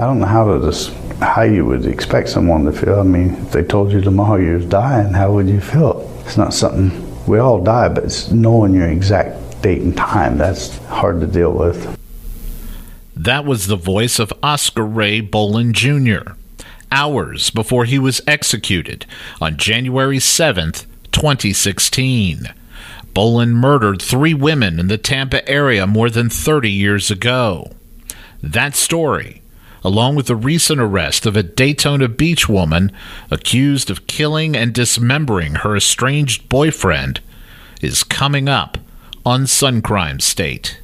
I don't know how you would expect someone to feel. I mean, if they told you tomorrow you're dying, how would you feel? It's not something, we all die, but it's knowing your exact date and time, that's hard to deal with. That was the voice of Oscar Ray Bolin Jr. hours before he was executed on January 7th, 2016. Bolin murdered 3 women in the Tampa area more than 30 years ago. That story, along with the recent arrest of a Daytona Beach woman accused of killing and dismembering her estranged boyfriend, is coming up on Sun Crime State.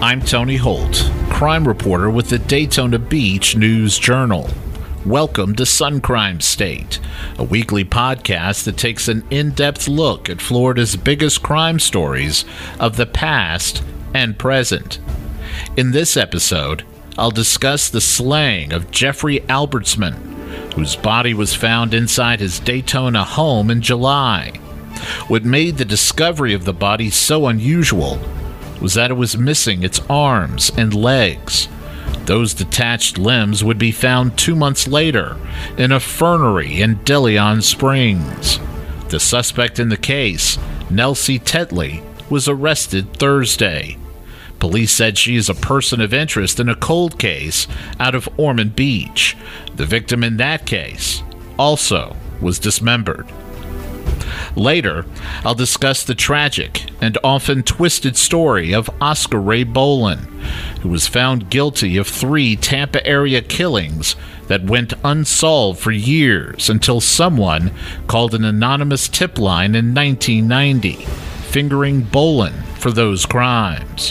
I'm Tony Holt, crime reporter with the Daytona Beach News Journal. Welcome to Sun Crime State, a weekly podcast that takes an in-depth look at Florida's biggest crime stories of the past and present. In this episode, I'll discuss the slaying of Jeffrey Albertsman, whose body was found inside his Daytona home in July. What made the discovery of the body so unusual was that it was missing its arms and legs. Those detached limbs would be found 2 months later in a fernery in DeLeon Springs. The suspect in the case, Nelsie Tetley, was arrested Thursday. Police said she is a person of interest in a cold case out of Ormond Beach. The victim in that case also was dismembered. Later, I'll discuss the tragic and often twisted story of Oscar Ray Bolin, who was found guilty of 3 Tampa area killings that went unsolved for years until someone called an anonymous tip line in 1990, fingering Bolin for those crimes.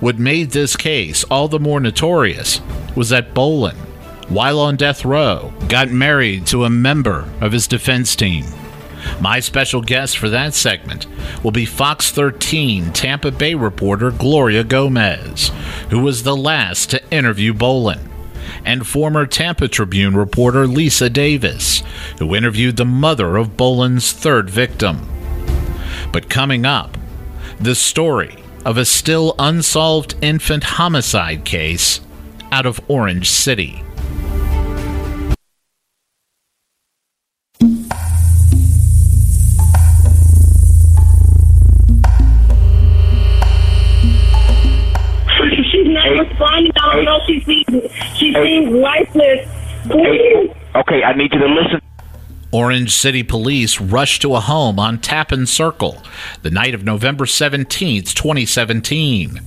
What made this case all the more notorious was that Bolin, while on death row, got married to a member of his defense team. My special guest for that segment will be Fox 13 Tampa Bay reporter Gloria Gomez, who was the last to interview Bolin, and former Tampa Tribune reporter Lisa Davis, who interviewed the mother of Bolin's 3rd victim. But coming up, the story of a still unsolved infant homicide case out of Orange City. I don't know. She seems lifeless. Please. Okay, I need you to listen. Orange City police rushed to a home on Tappan Circle the night of November 17th, 2017,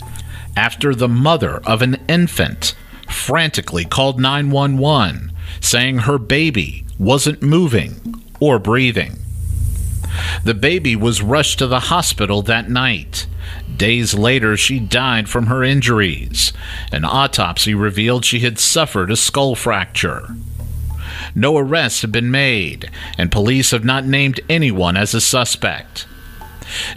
after the mother of an infant frantically called 911, saying her baby wasn't moving or breathing. The baby was rushed to the hospital that night. Days later, she died from her injuries. An autopsy revealed she had suffered a skull fracture. No arrests have been made, and police have not named anyone as a suspect.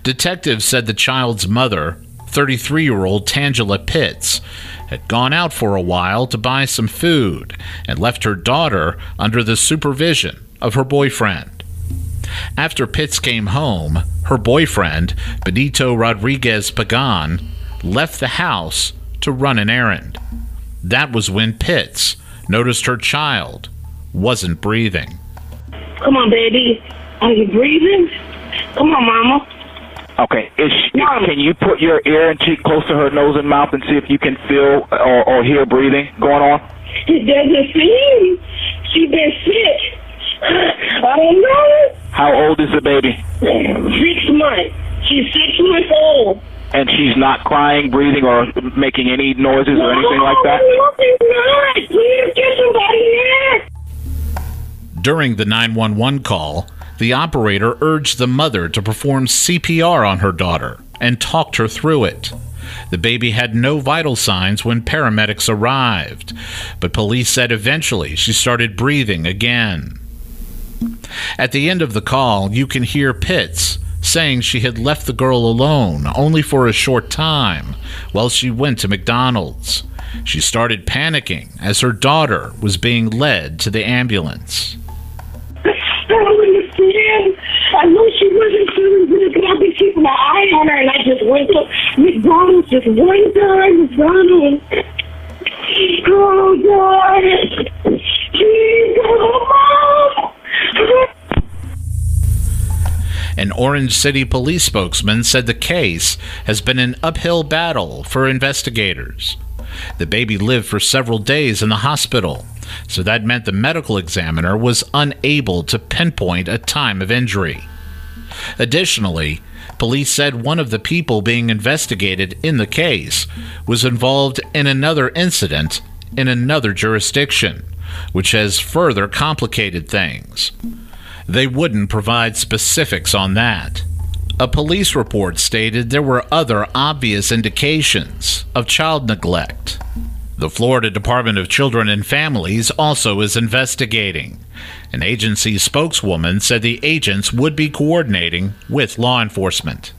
Detectives said the child's mother, 33-year-old Tangela Pitts, had gone out for a while to buy some food and left her daughter under the supervision of her boyfriend. After Pitts came home, her boyfriend, Benito Rodriguez Pagan, left the house to run an errand. That was when Pitts noticed her child wasn't breathing. Come on, baby. Are you breathing? Come on, Mama. Okay. Can you put your ear and cheek close to her nose and mouth and see if you can feel or hear breathing going on? It doesn't seem. She's been sick. I don't know. How old is the baby? 6 months. She's 6 months old. And she's not crying, breathing, or making any noises or anything like that? No, she's not. Please get somebody here. During the 911 call, the operator urged the mother to perform CPR on her daughter and talked her through it. The baby had no vital signs when paramedics arrived, but police said eventually she started breathing again. At the end of the call, you can hear Pitts saying she had left the girl alone only for a short time while she went to McDonald's. She started panicking as her daughter was being led to the ambulance. I don't understand. I know she wasn't feeling good, but I'll be keep my eye on her, and I just went up. McDonald's just went on, McDonald's. Oh, God. Jesus, Mom. An Orange City police spokesman said the case has been an uphill battle for investigators. The baby lived for several days in the hospital, so that meant the medical examiner was unable to pinpoint a time of injury. Additionally, police said one of the people being investigated in the case was involved in another incident in another jurisdiction, which has further complicated things. They wouldn't provide specifics on that. A police report stated there were other obvious indications of child neglect. The Florida Department of Children and Families also is investigating. An agency spokeswoman said the agents would be coordinating with law enforcement.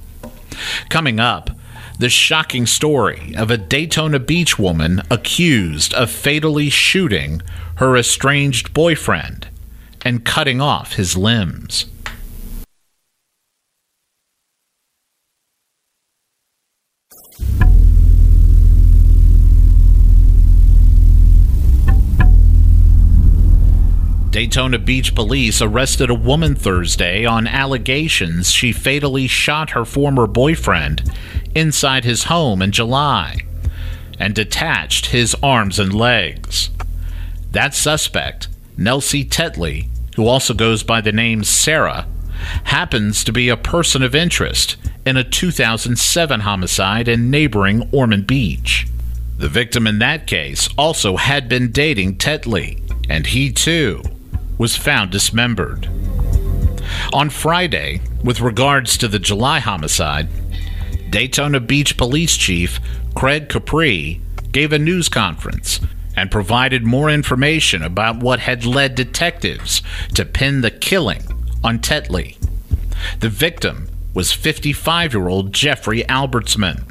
Coming up, the shocking story of a Daytona Beach woman accused of fatally shooting her estranged boyfriend and cutting off his limbs. Daytona Beach police arrested a woman Thursday on allegations she fatally shot her former boyfriend inside his home in July and detached his arms and legs. That suspect, Nelsie Tetley, who also goes by the name Sarah, happens to be a person of interest in a 2007 homicide in neighboring Ormond Beach. The victim in that case also had been dating Tetley, and he too was found dismembered. On Friday, with regards to the July homicide, Daytona Beach Police Chief Craig Capri gave a news conference and provided more information about what had led detectives to pin the killing on Tetley. The victim was 55-year-old Jeffrey Albertsman.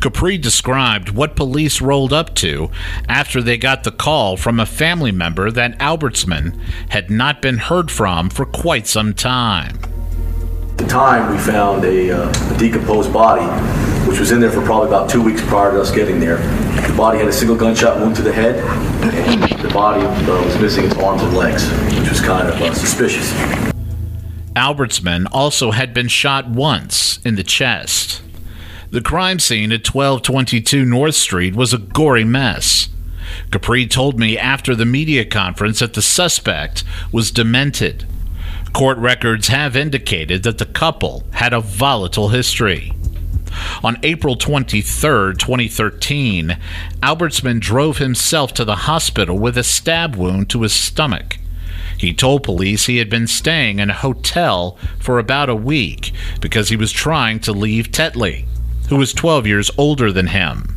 Capri described what police rolled up to after they got the call from a family member that Albertsman had not been heard from for quite some time. At the time, we found a decomposed body, which was in there for probably about 2 weeks prior to us getting there. The body had a single gunshot wound to the head, and the body was missing its arms and legs, which was kind of suspicious. Albertsman also had been shot once in the chest. The crime scene at 1222 North Street was a gory mess. Capri told me after the media conference that the suspect was demented. Court records have indicated that the couple had a volatile history. On April 23, 2013, Albertsman drove himself to the hospital with a stab wound to his stomach. He told police he had been staying in a hotel for about a week because he was trying to leave Tetley, who was 12 years older than him.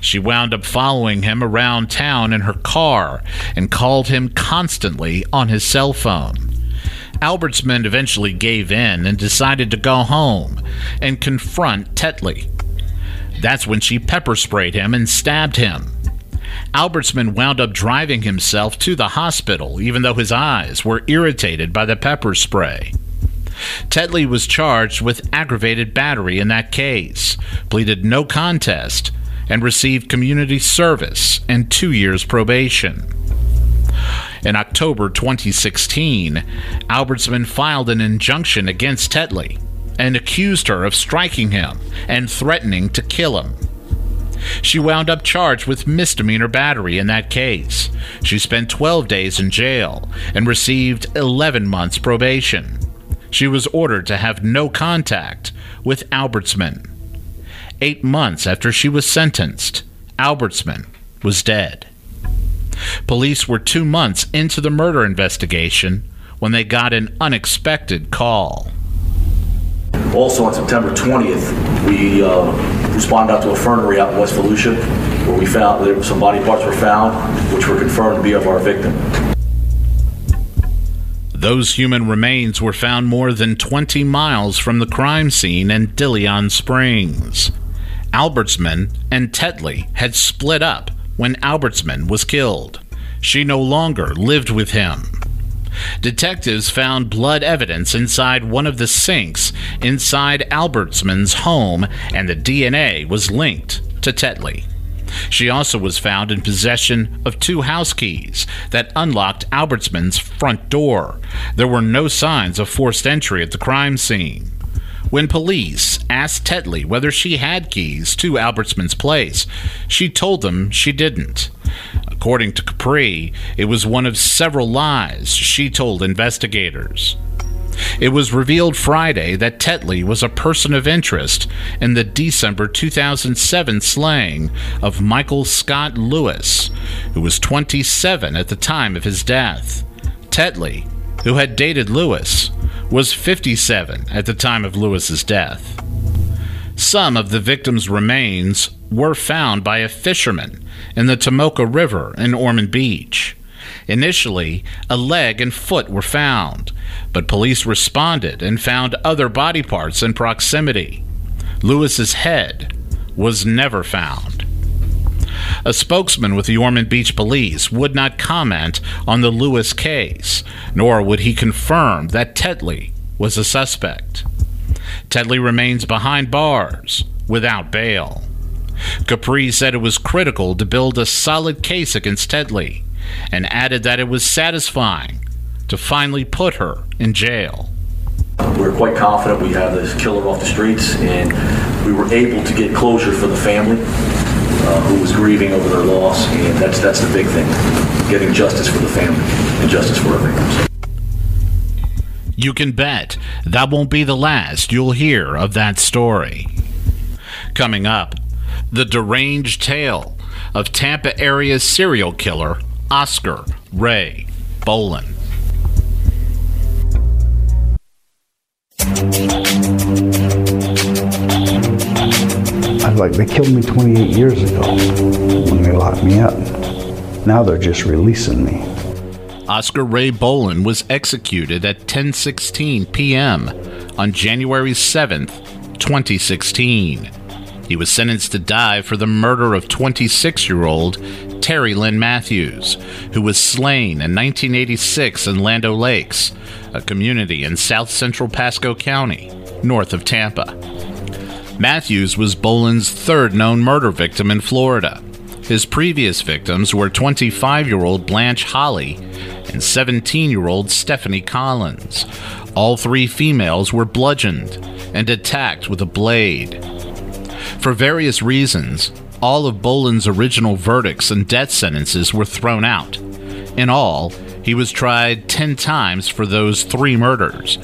She wound up following him around town in her car and called him constantly on his cell phone. Albertsman eventually gave in and decided to go home and confront Tetley. That's when she pepper sprayed him and stabbed him. Albertsman wound up driving himself to the hospital, even though his eyes were irritated by the pepper spray. Tetley was charged with aggravated battery in that case, pleaded no contest, and received community service and 2 years probation. In October 2016, Albertsman filed an injunction against Tetley and accused her of striking him and threatening to kill him. She wound up charged with misdemeanor battery in that case. She spent 12 days in jail and received 11 months probation. She was ordered to have no contact with Albertsman. 8 months after she was sentenced, Albertsman was dead. Police were 2 months into the murder investigation when they got an unexpected call. Also on September 20th, we responded out to a fernery out in West Volusia where we found that some body parts were found, which were confirmed to be of our victim. Those human remains were found more than 20 miles from the crime scene in DeLeon Springs. Albertsman and Tetley had split up when Albertsman was killed. She no longer lived with him. Detectives found blood evidence inside one of the sinks inside Albertsman's home, and the DNA was linked to Tetley. She also was found in possession of 2 house keys that unlocked Albertsman's front door. There were no signs of forced entry at the crime scene. When police asked Tetley whether she had keys to Albertsman's place, she told them she didn't. According to Capri, it was one of several lies she told investigators. It was revealed Friday that Tetley was a person of interest in the December 2007 slaying of Michael Scott Lewis, who was 27 at the time of his death. Tetley, who had dated Lewis, was 57 at the time of Lewis's death. Some of the victim's remains were found by a fisherman in the Tomoka River in Ormond Beach. Initially, a leg and foot were found, but police responded and found other body parts in proximity. Lewis's head was never found. A spokesman with the Ormond Beach Police would not comment on the Lewis case, nor would he confirm that Tetley was a suspect. Tetley remains behind bars without bail. Capri said it was critical to build a solid case against Tetley, and added that it was satisfying to finally put her in jail. We're quite confident we have this killer off the streets, and we were able to get closure for the family who was grieving over their loss, and that's the big thing, getting justice for the family and justice for our victims. You can bet that won't be the last you'll hear of that story. Coming up, the deranged tale of Tampa area serial killer Oscar Ray Bolin. I was like, they killed me 28 years ago when they locked me up. Now they're just releasing me. Oscar Ray Bolin was executed at 10:16 p.m. on January 7th, 2016. He was sentenced to die for the murder of 26-year-old Terry Lynn Matthews, who was slain in 1986 in Lando Lakes, a community in south-central Pasco County, north of Tampa. Matthews was Bolin's third known murder victim in Florida. His previous victims were 25-year-old Blanche Holly and 17-year-old Stephanie Collins. All 3 females were bludgeoned and attacked with a blade. For various reasons, all of Bolin's original verdicts and death sentences were thrown out. In all, he was tried 10 times for those 3 murders,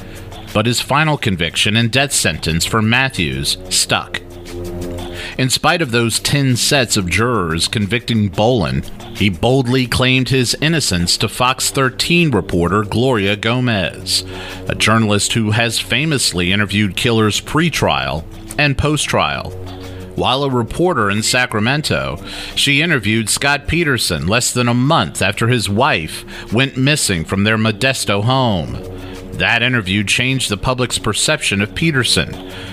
but his final conviction and death sentence for Matthews stuck. In spite of those 10 sets of jurors convicting Bolin, he boldly claimed his innocence to Fox 13 reporter Gloria Gomez, a journalist who has famously interviewed killers pre-trial and post-trial. While a reporter in Sacramento, she interviewed Scott Peterson less than a month after his wife went missing from their Modesto home. That interview changed the public's perception of Peterson,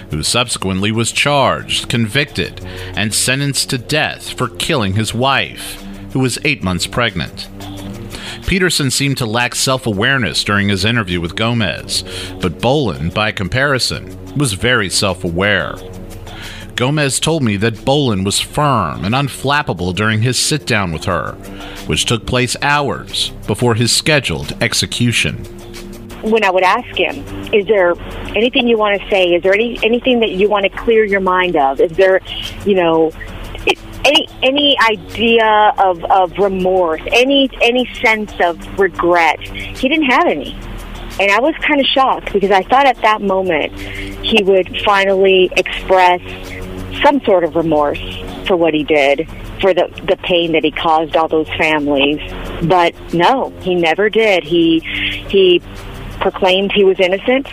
who subsequently was charged, convicted, and sentenced to death for killing his wife, who was 8 months pregnant. Peterson seemed to lack self-awareness during his interview with Gomez, but Bolin, by comparison, was very self-aware. Gomez told me that Bolin was firm and unflappable during his sit-down with her, which took place hours before his scheduled execution. When I would ask him, is there anything you want to say? Is there anything that you want to clear your mind of? Is there, any idea of remorse, any sense of regret? He didn't have any. And I was kind of shocked because I thought at that moment he would finally express some sort of remorse for what he did, for the pain that he caused all those families. But no, he never did. He proclaimed he was innocent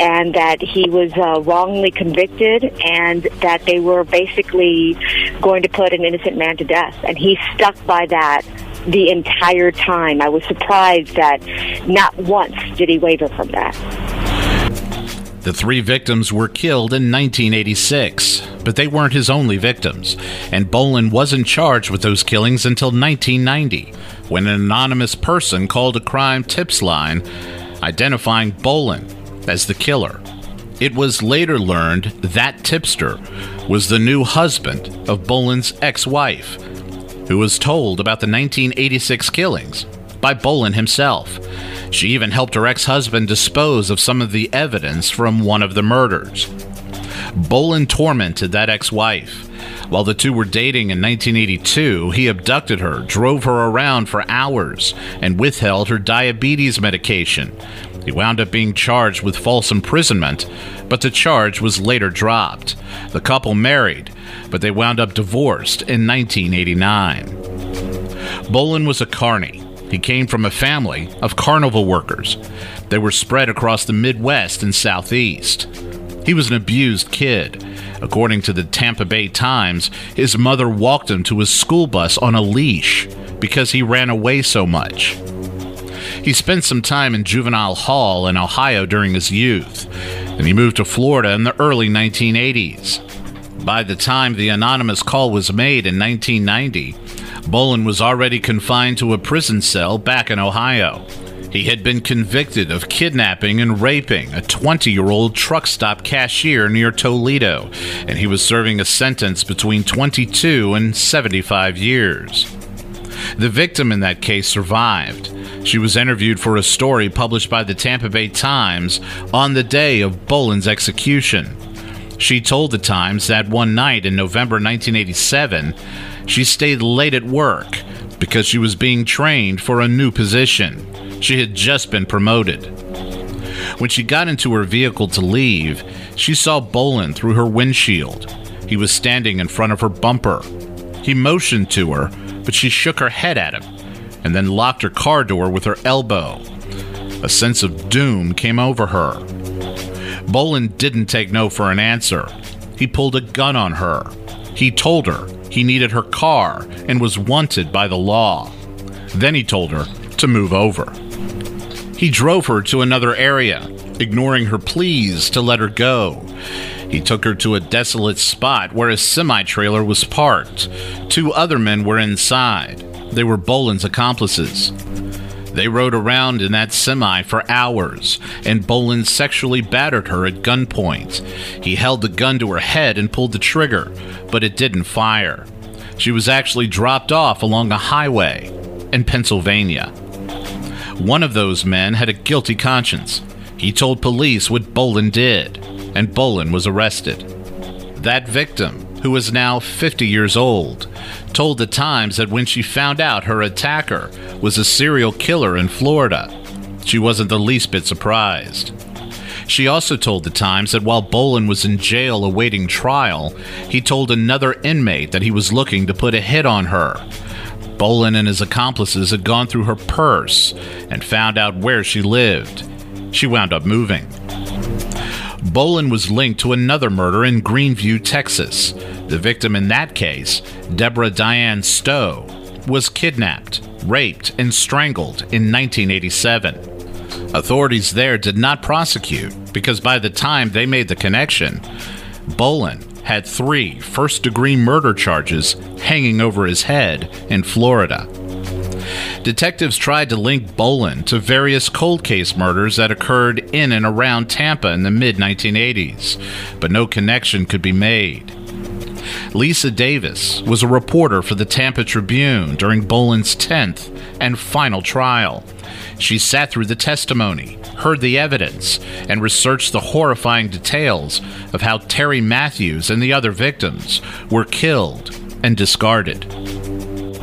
and that he was wrongly convicted and that they were basically going to put an innocent man to death. And he stuck by that the entire time. I was surprised that not once did he waver from that. The 3 victims were killed in 1986. but they weren't his only victims, and Bolin wasn't charged with those killings until 1990, when an anonymous person called a crime tips line identifying Bolin as the killer. It was later learned that tipster was the new husband of Bolin's ex-wife, who was told about the 1986 killings by Bolin himself. She even helped her ex-husband dispose of some of the evidence from one of the murders. Bolin tormented that ex-wife. While the two were dating in 1982, he abducted her, drove her around for hours, and withheld her diabetes medication. He wound up being charged with false imprisonment, but the charge was later dropped. The couple married, but they wound up divorced in 1989. Bolin was a carny. He came from a family of carnival workers. They were spread across the Midwest and Southeast. He was an abused kid. According to the Tampa Bay Times, his mother walked him to his school bus on a leash because he ran away so much. He spent some time in juvenile hall in Ohio during his youth, and he moved to Florida in the early 1980s. By the time the anonymous call was made in 1990, Bolin was already confined to a prison cell back in Ohio. He had been convicted of kidnapping and raping a 20-year-old truck stop cashier near Toledo, and he was serving a sentence between 22 and 75 years. The victim in that case survived. She was interviewed for a story published by the Tampa Bay Times on the day of Bolin's execution. She told the Times that one night in November 1987, she stayed late at work because she was being trained for a new position. She had just been promoted. When she got into her vehicle to leave, she saw Bolin through her windshield. He was standing in front of her bumper. He motioned to her, but she shook her head at him and then locked her car door with her elbow. A sense of doom came over her. Bolin didn't take no for an answer. He pulled a gun on her. He told her he needed her car and was wanted by the law. Then he told her to move over. He drove her to another area, ignoring her pleas to let her go. He took her to a desolate spot where a semi-trailer was parked. Two other men were inside. They were Bolin's accomplices. They rode around in that semi for hours, and Bolin sexually battered her at gunpoint. He held the gun to her head and pulled the trigger, but it didn't fire. She was actually dropped off along a highway in Pennsylvania. One of those men had a guilty conscience. He told police what Bolin did, and Bolin was arrested. That victim, who is now 50 years old, told the Times that when she found out her attacker was a serial killer in Florida, she wasn't the least bit surprised. She also told the Times that while Bolin was in jail awaiting trial, he told another inmate that he was looking to put a hit on her. Bolin and his accomplices had gone through her purse and found out where she lived. She wound up moving. Bolin was linked to another murder in Greenview, Texas. The victim in that case, Deborah Diane Stowe, was kidnapped, raped, and strangled in 1987. Authorities there did not prosecute because by the time they made the connection, Bolin had 3 first-degree murder charges hanging over his head in Florida. Detectives tried to link Bolin to various cold case murders that occurred in and around Tampa in the mid-1980s, but no connection could be made. Lisa Davis was a reporter for the Tampa Tribune during Bolin's 10th and final trial. She sat through the testimony, heard the evidence, and researched the horrifying details of how Terry Matthews and the other victims were killed and discarded.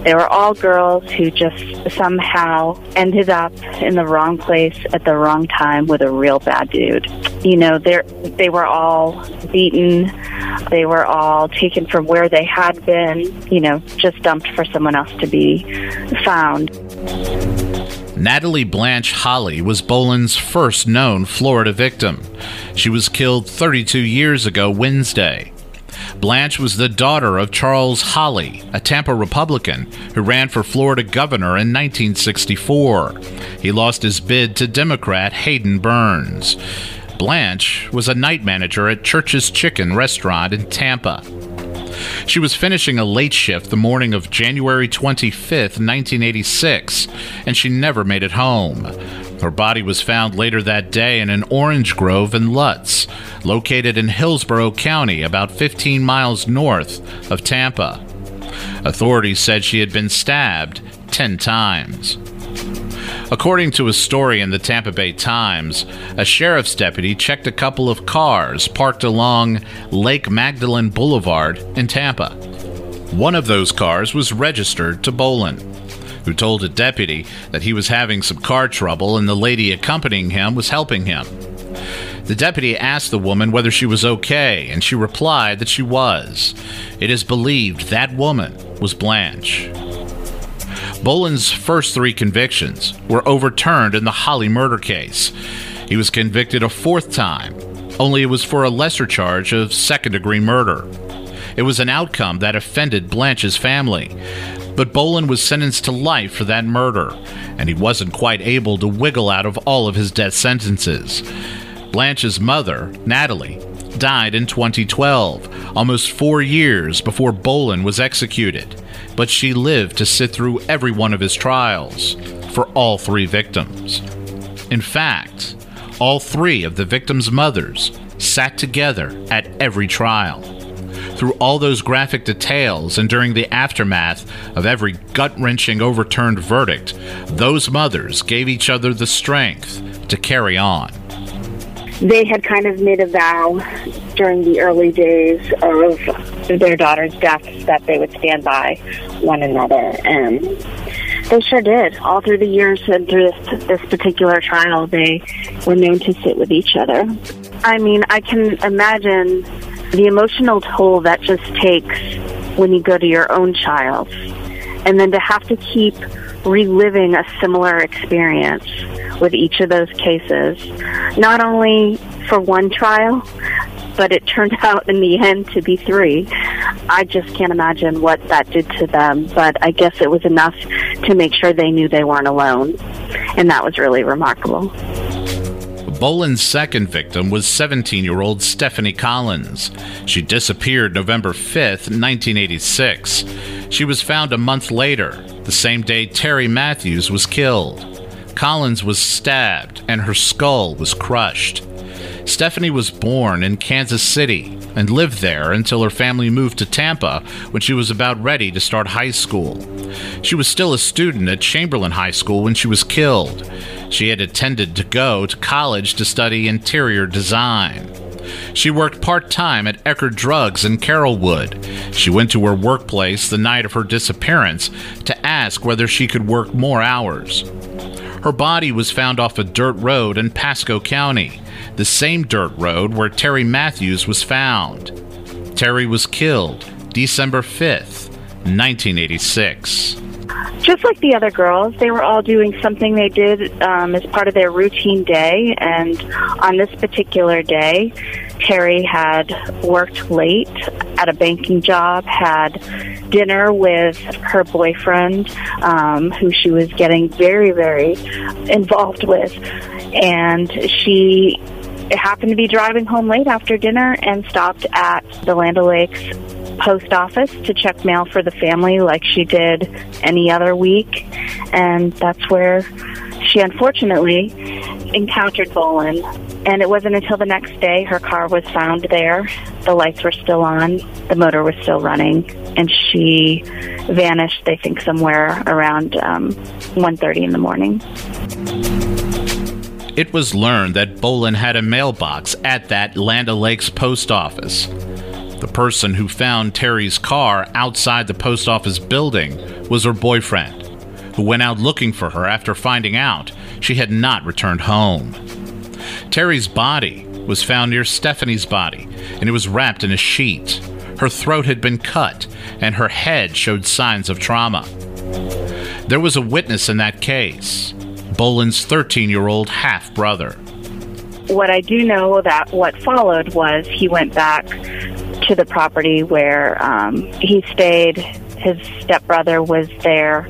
They were all girls who just somehow ended up in the wrong place at the wrong time with a real bad dude. You know, they were all beaten. They were all taken from where they had been, you know, just dumped for someone else to be found. Natalie Blanche Holly was Bolin's first known Florida victim. She was killed 32 years ago Wednesday. Blanche was the daughter of Charles Holly, a Tampa Republican who ran for Florida governor in 1964. He lost his bid to Democrat Hayden Burns. Blanche was a night manager at Church's Chicken Restaurant in Tampa. She was finishing a late shift the morning of January 25, 1986, and she never made it home. Her body was found later that day in an orange grove in Lutz, located in Hillsborough County, about 15 miles north of Tampa. Authorities said she had been stabbed 10 times. According to a story in the Tampa Bay Times, a sheriff's deputy checked a couple of cars parked along Lake Magdalene Boulevard in Tampa. One of those cars was registered to Bolin, who told a deputy that he was having some car trouble and the lady accompanying him was helping him. The deputy asked the woman whether she was okay, and she replied that she was. It is believed that woman was Blanche. Bolin's first three convictions were overturned in the Holly murder case. He was convicted a fourth time, only it was for a lesser charge of second-degree murder. It was an outcome that offended Blanche's family, but Bolin was sentenced to life for that murder, and he wasn't quite able to wiggle out of all of his death sentences. Blanche's mother, Natalie, died in 2012, almost 4 years before Bolin was executed, but she lived to sit through every one of his trials for all three victims. In fact, all three of the victims' mothers sat together at every trial. Through all those graphic details and during the aftermath of every gut-wrenching overturned verdict, those mothers gave each other the strength to carry on. They had kind of made a vow during the early days of their daughter's death that they would stand by one another, and they sure did. All through the years and through this particular trial, they were known to sit with each other. I mean, I can imagine the emotional toll that just takes when you go to your own child, and then to have to keep reliving a similar experience with each of those cases, not only for one trial, but it turned out in the end to be three. I just can't imagine what that did to them, but I guess it was enough to make sure they knew they weren't alone, and that was really remarkable. Bolin's second victim was 17-year-old Stephanie Collins. She disappeared November 5th, 1986. She was found a month later, the same day Terry Matthews was killed. Collins was stabbed and her skull was crushed. Stephanie was born in Kansas City and lived there until her family moved to Tampa when she was about ready to start high school. She was still a student at Chamberlain High School when she was killed. She had intended to go to college to study interior design. She worked part-time at Eckerd Drugs in Carrollwood. She went to her workplace the night of her disappearance to ask whether she could work more hours. Her body was found off a dirt road in Pasco County, the same dirt road where Terry Matthews was found. Terry was killed December 5th, 1986. Just like the other girls, they were all doing something they did as part of their routine day, and on this particular day, Terry had worked late at a banking job, had dinner with her boyfriend, who she was getting very, very involved with, and she happened to be driving home late after dinner and stopped at the Land O'Lakes post office to check mail for the family like she did any other week, and that's where she unfortunately encountered Bolin. And it wasn't until the next day her car was found there. The lights were still on, the motor was still running, and she vanished, they think, somewhere around 1:30 in the morning. It was learned that Bolin had a mailbox at that Land O'Lakes post office. The person who found Terry's car outside the post office building was her boyfriend, who went out looking for her after finding out she had not returned home. Terry's body was found near Stephanie's body, and it was wrapped in a sheet. Her throat had been cut, and her head showed signs of trauma. There was a witness in that case, Bolin's 13-year-old half-brother. What I do know that what followed was he went back to the property where he stayed. His stepbrother was there,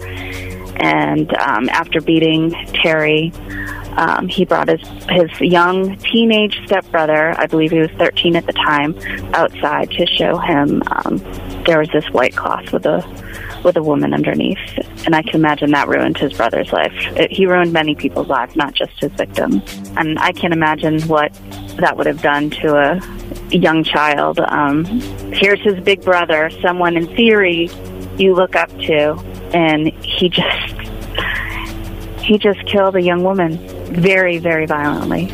and after beating Terry, He brought his young teenage stepbrother, I believe he was 13 at the time, outside to show him there was this white cloth with a woman underneath. And I can imagine that ruined his brother's life. He ruined many people's lives, not just his victims. And I can imagine what that would have done to a young child. Here's his big brother, someone in theory you look up to, and he just killed a young woman very, very violently.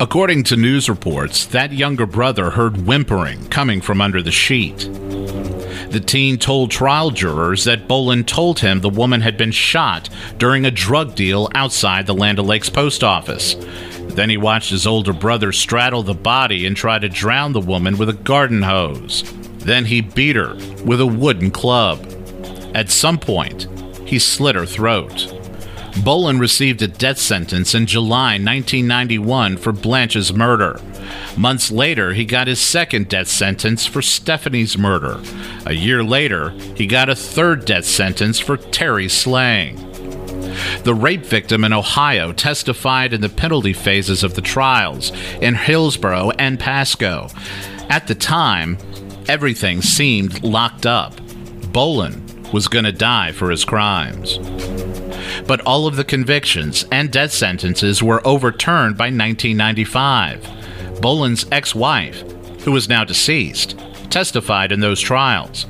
According to news reports, that younger brother heard whimpering coming from under the sheet. The teen told trial jurors that Bolin told him the woman had been shot during a drug deal outside the Land O'Lakes post office. Then he watched his older brother straddle the body and try to drown the woman with a garden hose. Then he beat her with a wooden club. At some point, he slit her throat. Bolin received a death sentence in July 1991 for Blanche's murder. Months later, he got his second death sentence for Stephanie's murder. A year later, he got a third death sentence for Terry's slaying. The rape victim in Ohio testified in the penalty phases of the trials in Hillsborough and Pasco. At the time, everything seemed locked up. Bolin was going to die for his crimes. But all of the convictions and death sentences were overturned by 1995. Bolin's ex-wife, who is now deceased, testified in those trials.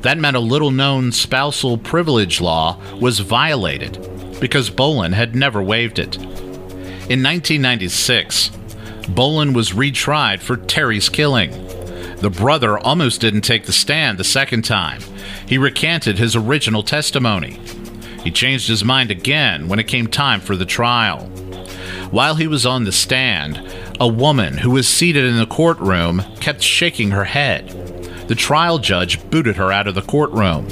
That meant a little-known spousal privilege law was violated because Bolin had never waived it. In 1996, Bolin was retried for Terry's killing. The brother almost didn't take the stand the second time. He recanted his original testimony. He changed his mind again when it came time for the trial. While he was on the stand, a woman who was seated in the courtroom kept shaking her head. The trial judge booted her out of the courtroom.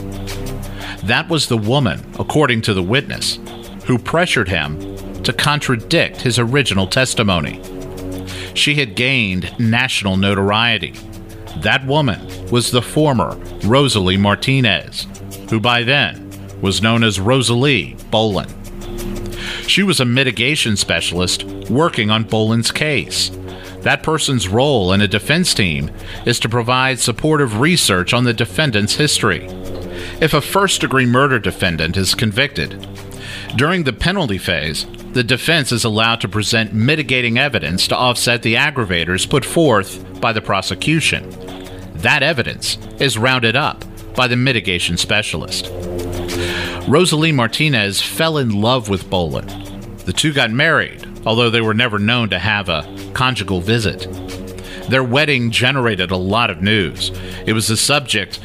That was the woman, according to the witness, who pressured him to contradict his original testimony. She had gained national notoriety. That woman was the former Rosalie Martinez, who by then was known as Rosalie Bolin. She was a mitigation specialist working on Bolin's case. That person's role in a defense team is to provide supportive research on the defendant's history. If a first-degree murder defendant is convicted, during the penalty phase, the defense is allowed to present mitigating evidence to offset the aggravators put forth by the prosecution. That evidence is rounded up by the mitigation specialist. Rosalie Martinez fell in love with Bolin. The two got married, although they were never known to have a conjugal visit. Their wedding generated a lot of news. It was the subject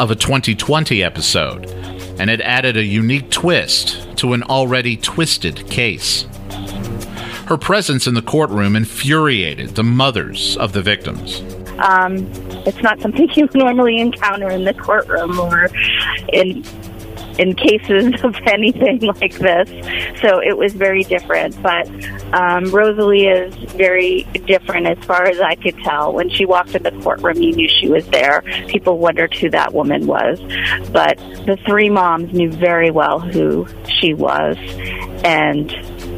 of a 2020 episode, and it added a unique twist to an already twisted case. Her presence in the courtroom infuriated the mothers of the victims. It's not something you normally encounter in the courtroom or in cases of anything like this. So it was very different. But Rosalie is very different as far as I could tell. When she walked in the courtroom, you knew she was there. People wondered who that woman was. But the three moms knew very well who she was. And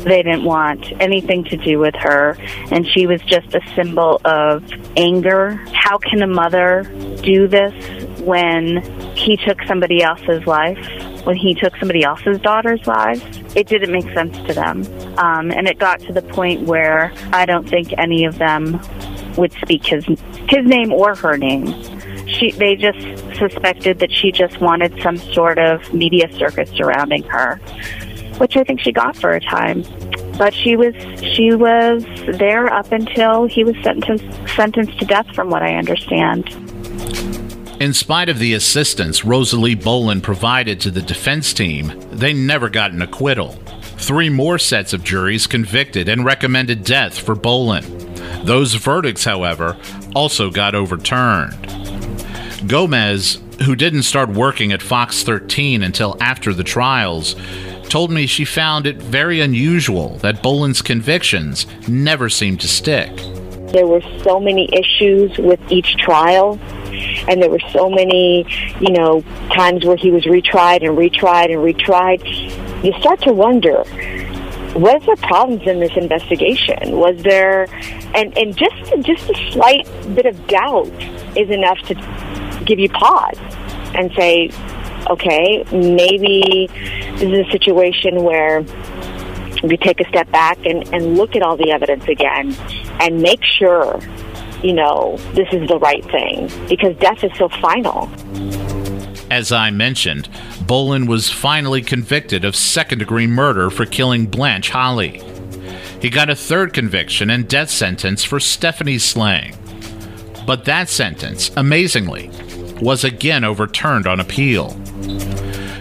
they didn't want anything to do with her. And she was just a symbol of anger. How can a mother do this when he took somebody else's life, when he took somebody else's daughter's lives? It didn't make sense to them. And it got to the point where I don't think any of them would speak his name or her name. They just suspected that she just wanted some sort of media circus surrounding her, which I think she got for a time. But she was there up until he was sentenced to death, from what I understand. In spite of the assistance Rosalie Bolin provided to the defense team, they never got an acquittal. Three more sets of juries convicted and recommended death for Bolin. Those verdicts, however, also got overturned. Gomez, who didn't start working at Fox 13 until after the trials, told me she found it very unusual that Bolin's convictions never seemed to stick. There were so many issues with each trial, and there were so many, times where he was retried and retried and retried. You start to wonder, Was there problems in this investigation? Was there, and just a slight bit of doubt is enough to give you pause and say, okay, maybe this is a situation where we take a step back and look at all the evidence again and make sure, you know, this is the right thing, because death is so final. As I mentioned, Bolin was finally convicted of second-degree murder for killing Blanche Holly. He got a third conviction and death sentence for Stephanie's slaying. But that sentence, amazingly, was again overturned on appeal.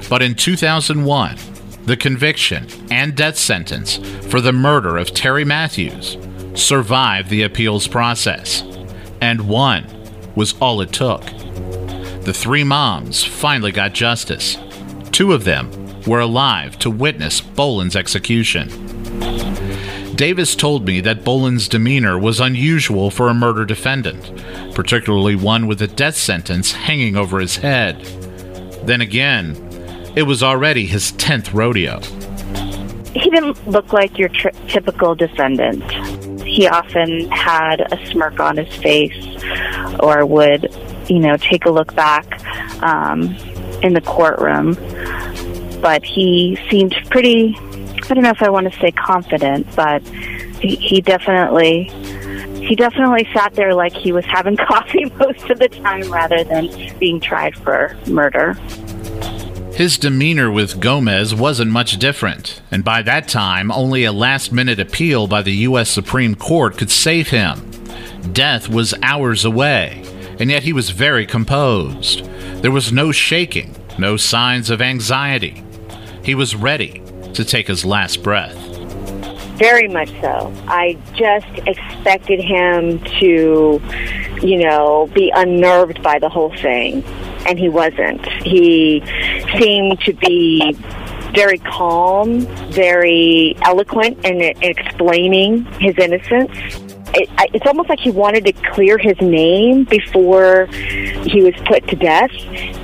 But in 2001, the conviction and death sentence for the murder of Terry Matthews survived the appeals process, and one was all it took. The three moms finally got justice. Two of them were alive to witness Bolin's execution. Davis told me that Bolin's demeanor was unusual for a murder defendant, particularly one with a death sentence hanging over his head. Then again, it was already his 10th rodeo. He didn't look like your typical defendant. He often had a smirk on his face or would, you know, take a look back in the courtroom. But he seemed pretty, I don't know if I want to say confident, but he definitely sat there like he was having coffee most of the time rather than being tried for murder. His demeanor with Gomez wasn't much different, and by that time, only a last-minute appeal by the U.S. Supreme Court could save him. Death was hours away, and yet he was very composed. There was no shaking, no signs of anxiety. He was ready to take his last breath. Very much so. I just expected him to, you know, be unnerved by the whole thing, and he wasn't. He seemed to be very calm, very eloquent in explaining his innocence. It's almost like he wanted to clear his name before he was put to death,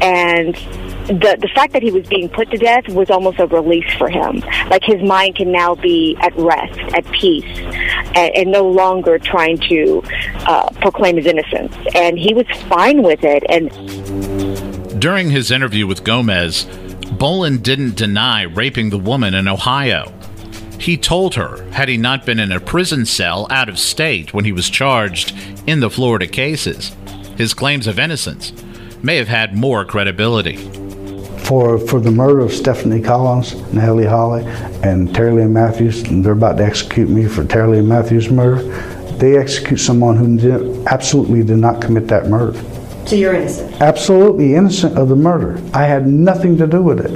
and the fact that he was being put to death was almost a release for him. Like his mind can now be at rest, at peace, and no longer trying to proclaim his innocence. And he was fine with it. And during his interview with Gomez, Bolin didn't deny raping the woman in Ohio. He told her, had he not been in a prison cell out of state when he was charged in the Florida cases, his claims of innocence may have had more credibility. For the murder of Stephanie Collins, Nellie Holly, and Terry Lynn Matthews, and they're about to execute me for Terry Lynn Matthews' murder, they execute someone who absolutely did not commit that murder. So you're innocent? Absolutely innocent of the murder. I had nothing to do with it.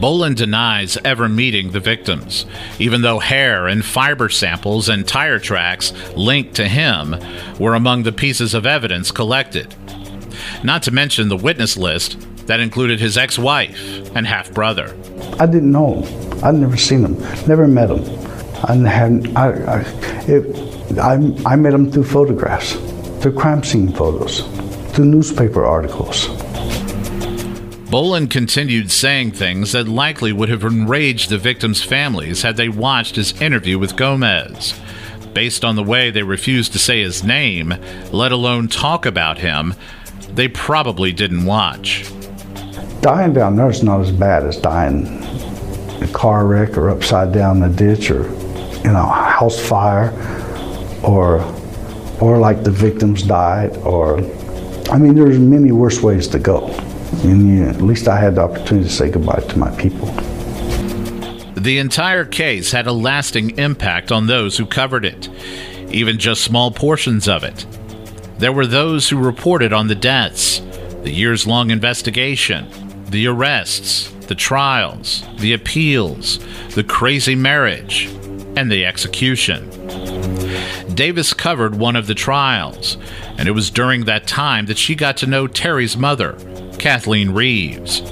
Bolin denies ever meeting the victims, even though hair and fiber samples and tire tracks linked to him were among the pieces of evidence collected. Not to mention the witness list that included his ex-wife and half-brother. I didn't know him. I'd never seen him, never met him. I met him through photographs, through crime scene photos, through newspaper articles. Bolin continued saying things that likely would have enraged the victims' families had they watched his interview with Gomez. Based on the way they refused to say his name, let alone talk about him, they probably didn't watch. Dying down there is not as bad as dying in a car wreck or upside down in a ditch or in a house fire or like the victims died, or I mean, there's many worse ways to go. And at least I had the opportunity to say goodbye to my people. The entire case had a lasting impact on those who covered it, even just small portions of it. There were those who reported on the deaths, the years-long investigation, the arrests, the trials, the appeals, the crazy marriage, and the execution. Davis covered one of the trials, and it was during that time that she got to know Terry's mother, Kathleen Reeves.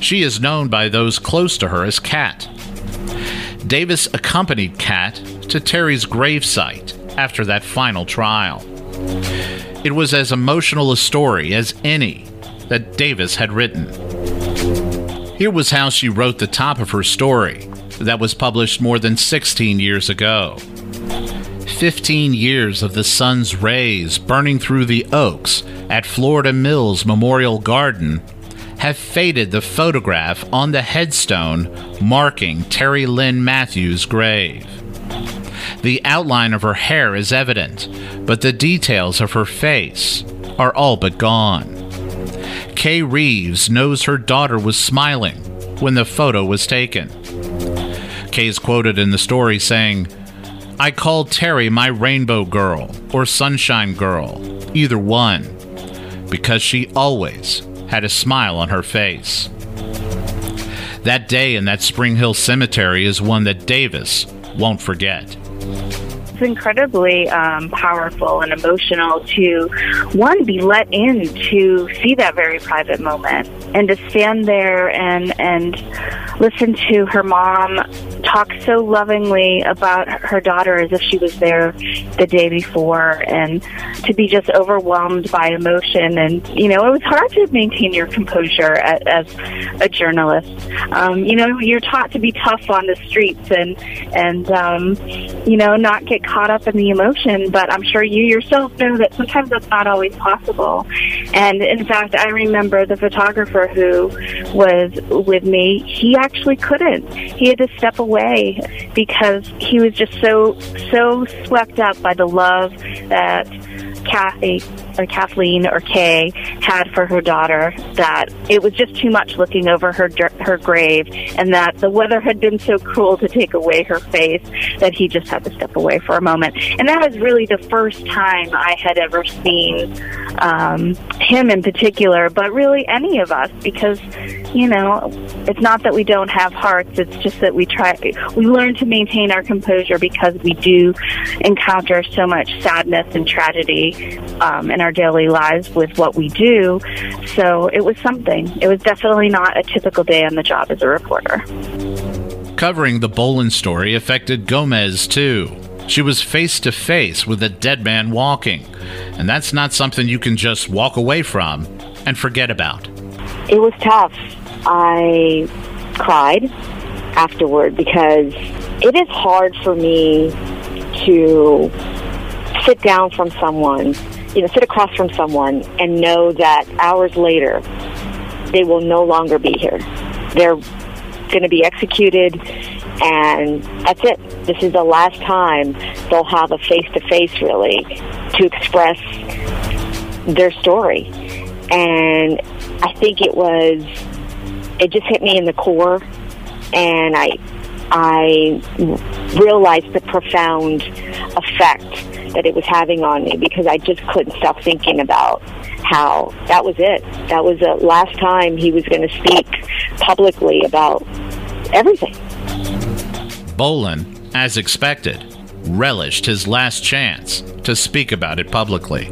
She is known by those close to her as Kat. Davis accompanied Kat to Terry's gravesite after that final trial. It was as emotional a story as any that Davis had written. Here was how she wrote the top of her story, that was published more than 16 years ago. 15 years of the sun's rays burning through the oaks at Florida Mills Memorial Garden have faded the photograph on the headstone marking Terry Lynn Matthews' grave. The outline of her hair is evident, but the details of her face are all but gone. Kay Reeves knows her daughter was smiling when the photo was taken. Kay's quoted in the story saying, "I called Terry my rainbow girl or sunshine girl, either one, because she always had a smile on her face." That day in that Spring Hill Cemetery is one that Davis won't forget. It's incredibly powerful and emotional to, one, be let in to see that very private moment and to stand there and listen to her mom talk so lovingly about her daughter as if she was there the day before, and to be just overwhelmed by emotion. And, you know, it was hard to maintain your composure as a journalist. You know, you're taught to be tough on the streets and you know, not get caught up in the emotion, but I'm sure you yourself know that sometimes that's not always possible. And in fact, I remember the photographer who was with me, he actually couldn't. He had to step away because he was just so swept up by the love that Kathy or Kathleen or Kay had for her daughter that it was just too much looking over her grave, and that the weather had been so cruel to take away her face that he just had to step away for a moment. And that was really the first time I had ever seen him in particular, but really any of us, because, you know, it's not that we don't have hearts, it's just that we learn to maintain our composure because we do encounter so much sadness and tragedy in our daily lives with what we do. So it was something. It was definitely not a typical day on the job as a reporter. Covering the Bolin story affected Gomez too. She was face to face with a dead man walking, and that's not something you can just walk away from and forget about. It was tough. I cried afterward because it is hard for me to sit down from someone, you know, sit across from someone and know that hours later they will no longer be here. They're going to be executed, and that's it. This is the last time they'll have a face-to-face, really, to express their story. And I think it just hit me in the core, and I realized the profound effect that it was having on me, because I just couldn't stop thinking about how that was it. That was the last time he was going to speak publicly about everything. Bolin, as expected, relished his last chance to speak about it publicly.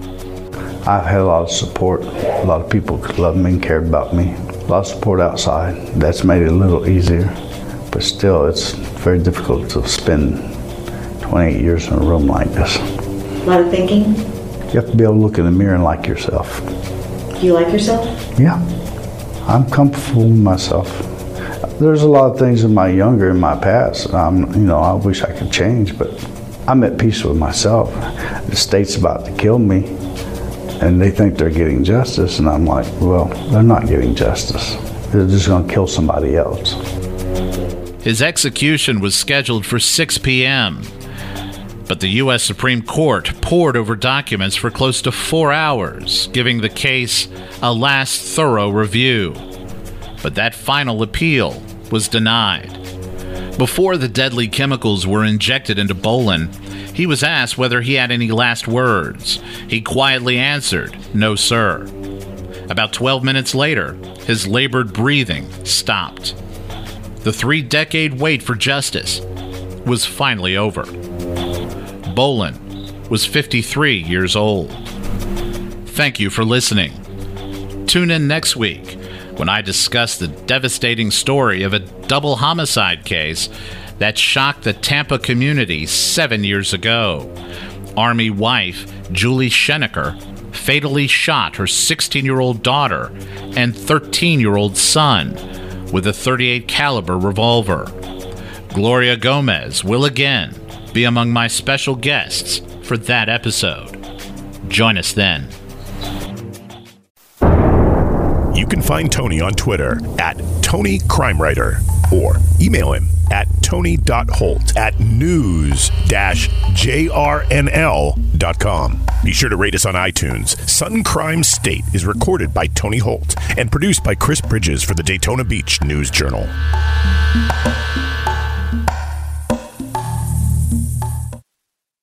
I've had a lot of support. A lot of people loved me and cared about me. A lot of support outside. That's made it a little easier. But still, it's very difficult to spend 28 years in a room like this. A lot of thinking? You have to be able to look in the mirror and like yourself. Do you like yourself? Yeah. I'm comfortable with myself. There's a lot of things in my past, I wish I could change, but I'm at peace with myself. The state's about to kill me, and they think they're getting justice, and I'm like, well, they're not getting justice. They're just going to kill somebody else. His execution was scheduled for 6 p.m., but the U.S. Supreme Court pored over documents for close to 4 hours, giving the case a last thorough review. But that final appeal was denied. Before the deadly chemicals were injected into Bolin, he was asked whether he had any last words. He quietly answered, "No, sir." About 12 minutes later, his labored breathing stopped. The 3-decade wait for justice was finally over. Bolin was 53 years old. Thank you for listening. Tune in next week when I discuss the devastating story of a double homicide case that shocked the Tampa community 7 years ago. Army wife Julie Schenecker fatally shot her 16-year-old daughter and 13-year-old son with a .38 caliber revolver. Gloria Gomez will again be among my special guests for that episode. Join us then. You can find Tony on Twitter at TonyCrimeWriter or email him at tony.holt@news-jrnl.com. Be sure to rate us on iTunes. Sun Crime State is recorded by Tony Holt and produced by Chris Bridges for the Daytona Beach News Journal.